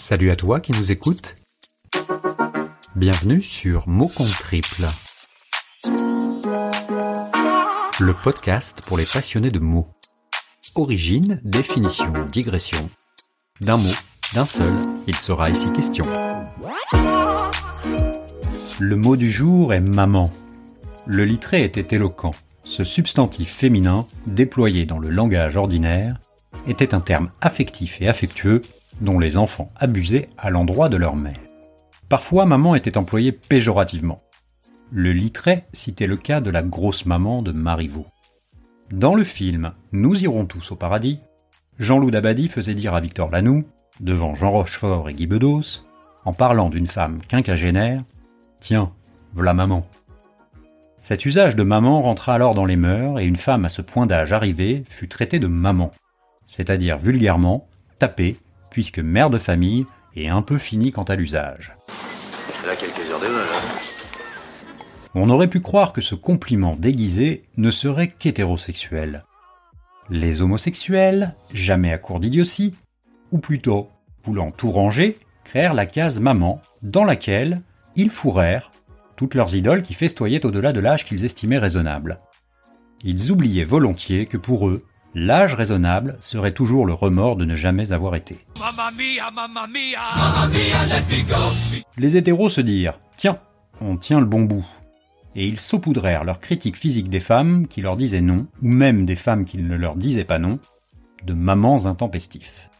Salut à toi qui nous écoutes. Bienvenue sur Mot Compte Triple, le podcast pour les passionnés de mots. Origine, définition, digression. D'un mot, d'un seul, il sera ici question. Le mot du jour est maman. Le littré était éloquent. Ce substantif féminin, déployé dans le langage ordinaire, était un terme affectif et affectueux dont les enfants abusaient à l'endroit de leur mère. Parfois, maman était employée péjorativement. Le littré citait le cas de la grosse maman de Marivaux. Dans le film « Nous irons tous au paradis », Jean-Loup Dabadie faisait dire à Victor Lanoux, devant Jean Rochefort et Guy Bedos, en parlant d'une femme quinquagénaire, « Tiens, voilà maman ». Cet usage de maman rentra alors dans les mœurs et une femme à ce point d'âge arrivée fut traitée de maman, c'est-à-dire vulgairement tapée, puisque mère de famille et un peu finie quant à l'usage. Là, quelques heures de vol, hein. On aurait pu croire que ce compliment déguisé ne serait qu'hétérosexuel. Les homosexuels, jamais à court d'idiotie, ou plutôt, voulant tout ranger, créèrent la case maman, dans laquelle ils fourrèrent toutes leurs idoles qui festoyaient au-delà de l'âge qu'ils estimaient raisonnable. Ils oubliaient volontiers que pour eux, l'âge raisonnable serait toujours le remords de ne jamais avoir été. Mamma mia, mamma mia, mamma mia, let me go. Les hétéros se dirent « Tiens, on tient le bon bout ». Et ils saupoudrèrent leur critique physique des femmes qui leur disaient non, ou même des femmes qui ne leur disaient pas non, de mamans intempestifs.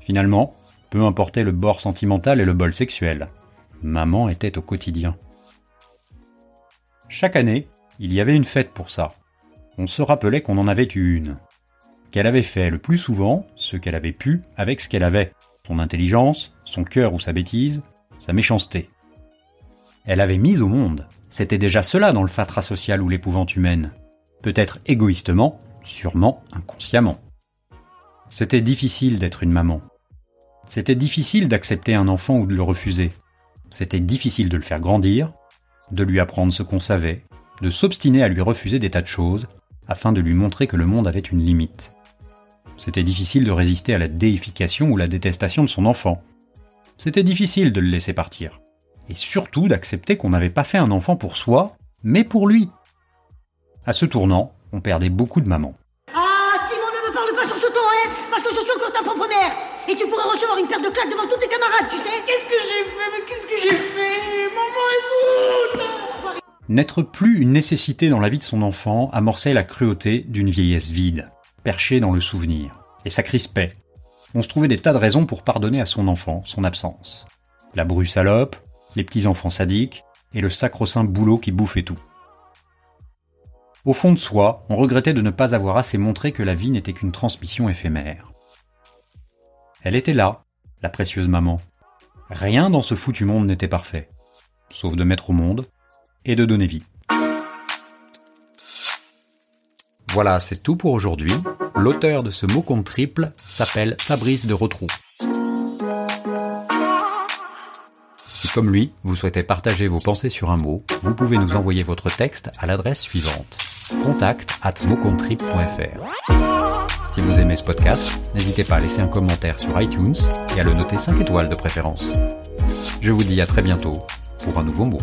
Finalement, peu importait le bord sentimental et le bol sexuel. Maman était au quotidien. Chaque année, il y avait une fête pour ça. On se rappelait qu'on en avait eu une. Qu'elle avait fait le plus souvent ce qu'elle avait pu avec ce qu'elle avait. Son intelligence, son cœur ou sa bêtise, sa méchanceté. Elle avait mis au monde. C'était déjà cela dans le fatras social ou l'épouvante humaine. Peut-être égoïstement, sûrement inconsciemment. C'était difficile d'être une maman. C'était difficile d'accepter un enfant ou de le refuser. C'était difficile de le faire grandir, de lui apprendre ce qu'on savait, de s'obstiner à lui refuser des tas de choses, afin de lui montrer que le monde avait une limite. C'était difficile de résister à la déification ou la détestation de son enfant. C'était difficile de le laisser partir. Et surtout d'accepter qu'on n'avait pas fait un enfant pour soi, mais pour lui. À ce tournant, on perdait beaucoup de mamans. Ah, Simon, ne me parle pas sur ce ton, hein, parce que je suis encore ta propre mère. Et tu pourrais recevoir une paire de claques devant tous tes camarades, tu sais. Qu'est-ce que j'ai fait? Mais qu'est-ce que j'ai fait? Maman, écoute! N'être plus une nécessité dans la vie de son enfant amorçait la cruauté d'une vieillesse vide, perchée dans le souvenir. Et ça crispait. On se trouvait des tas de raisons pour pardonner à son enfant son absence. La bru salope, les petits-enfants sadiques et le sacro-saint boulot qui bouffait tout. Au fond de soi, on regrettait de ne pas avoir assez montré que la vie n'était qu'une transmission éphémère. Elle était là, la précieuse maman. Rien dans ce foutu monde n'était parfait, sauf de mettre au monde et de donner vie. Voilà, c'est tout pour aujourd'hui. L'auteur de ce mot compte triple s'appelle Fabrice de Rotrou. Si comme lui, vous souhaitez partager vos pensées sur un mot, vous pouvez nous envoyer votre texte à l'adresse suivante: contact@motcomptetriple.fr. Si vous aimez ce podcast, n'hésitez pas à laisser un commentaire sur iTunes et à le noter 5 étoiles de préférence. Je vous dis à très bientôt pour un nouveau mot.